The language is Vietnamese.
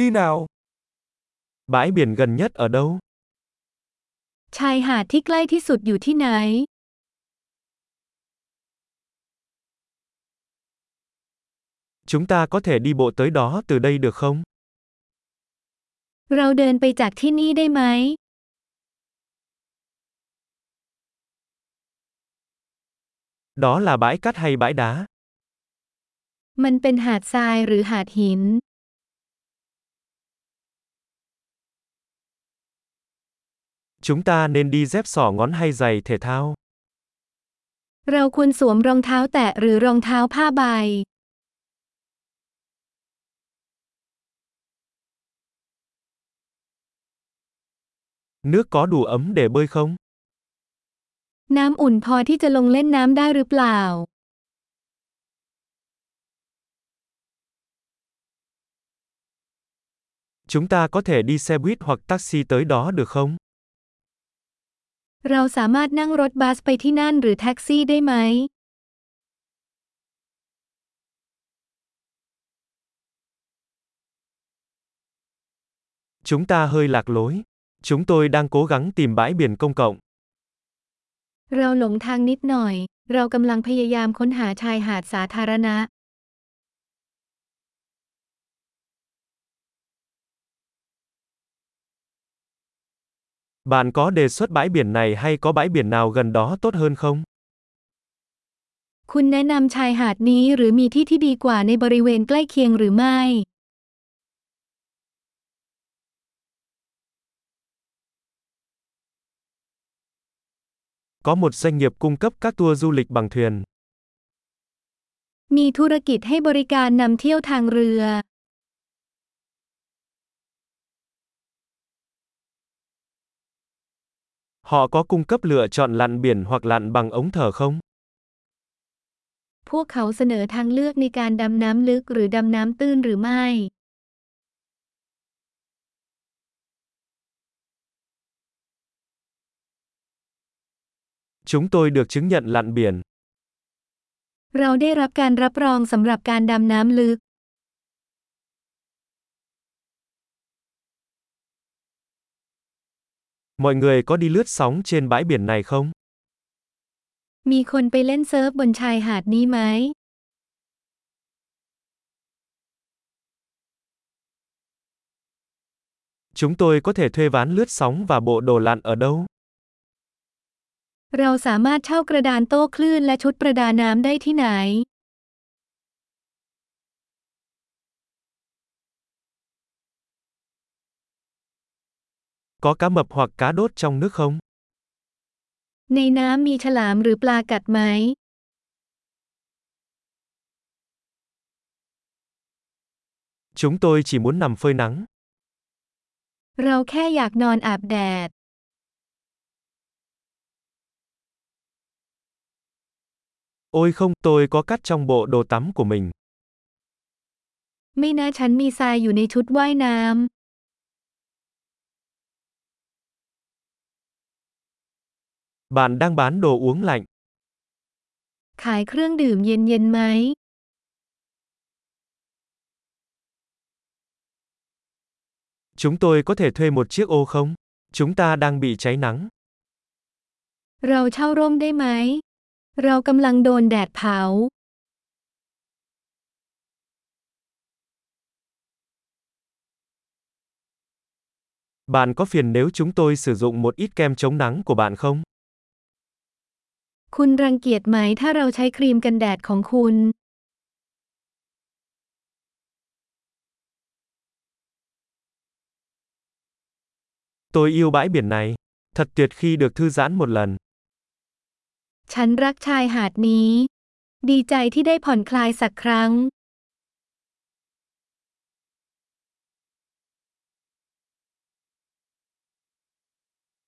Đi nào. Bãi biển gần nhất ở đâu? ชายหาดที่ใกล้ที่สุดอยู่ที่ไหน? Chúng ta có thể đi bộ tới đó từ đây được không? เราเดินไปจากที่นี่ได้ไหม? Đó là bãi cát hay bãi đá? มันเป็นหาดทรายหรือหาดหิน? Chúng ta nên đi dép xỏ ngón hay giày thể thao? เราควรสวมรองเท้าแตะหรือรองเท้าผ้าใบ? Nước có đủ ấm để bơi không? น้ำอุ่นพอที่จะลงเล่นน้ำได้หรือเปล่า? Chúng ta có thể đi xe buýt hoặc taxi tới đó được không? เราสามารถนั่งรถบัสไปที่นั่นหรือแท็กซี่ได้ไหม? Chúng ta hơi lạc lối. Chúng tôi đang cố gắng tìm bãi biển công cộng. เราหลงทางนิดหน่อย เรากำลังพยายามค้นหาชายหาดสาธารณะ Bạn có đề xuất bãi biển này hay có bãi biển nào gần đó tốt hơn không? คุณแนะนำชายหาดนี้หรือมีที่ที่ดีกว่าในบริเวณใกล้เคียงหรือไม่ Có một doanh nghiệp cung cấp các tour du lịch bằng thuyền. มีธุรกิจให้บริการนำเที่ยวทางเรือ Họ có cung cấp lựa chọn lặn biển hoặc lặn bằng ống thở không? พวกเขาเสนอทางเลือกในการดำน้ำลึกหรือดำน้ำตื้นหรือไม่ Chúng tôi được chứng nhận lặn biển. เราได้รับการรับรองสำหรับการดำน้ำลึก Mọi người có đi lướt sóng trên bãi biển này không? มีคนไปเล่นเซิร์ฟบนชายหาดนี้ไหม? Chúng tôi có thể thuê ván lướt sóng và bộ đồ lặn ở đâu? เราสามารถเช่ากระดานโต้คลื่นและชุดประดาน้ำได้ที่ไหน? Có cá mập hoặc cá đốt trong nước không? ในน้ำมีฉลามหรือปลากัดไหม? Chúng tôi chỉ muốn nằm phơi nắng. เราแค่อยากนอนอาบแดด. Ôi không, tôi có cát trong bộ đồ tắm của mình. ไม่นะฉันมีทรายอยู่ในชุดว่ายน้ำ. Bạn đang bán đồ uống lạnh. ขายเครื่องดื่มเย็นๆไหม? Chúng tôi có thể thuê một chiếc ô không? Chúng ta đang bị cháy nắng. เราเช่าร่มได้ไหม? เรากำลังโดนแดดเผา. Bạn có phiền nếu chúng tôi sử dụng một ít kem chống nắng của bạn không? คุณรังเกียจไหมถ้าเราใช้ครีมกันแดดของคุณ Tôi yêu bãi biển này. Thật tuyệt khi được thư giãn một lần. ฉันรักชายหาดนี้ ดีใจที่ได้ผ่อนคลายสักครั้ง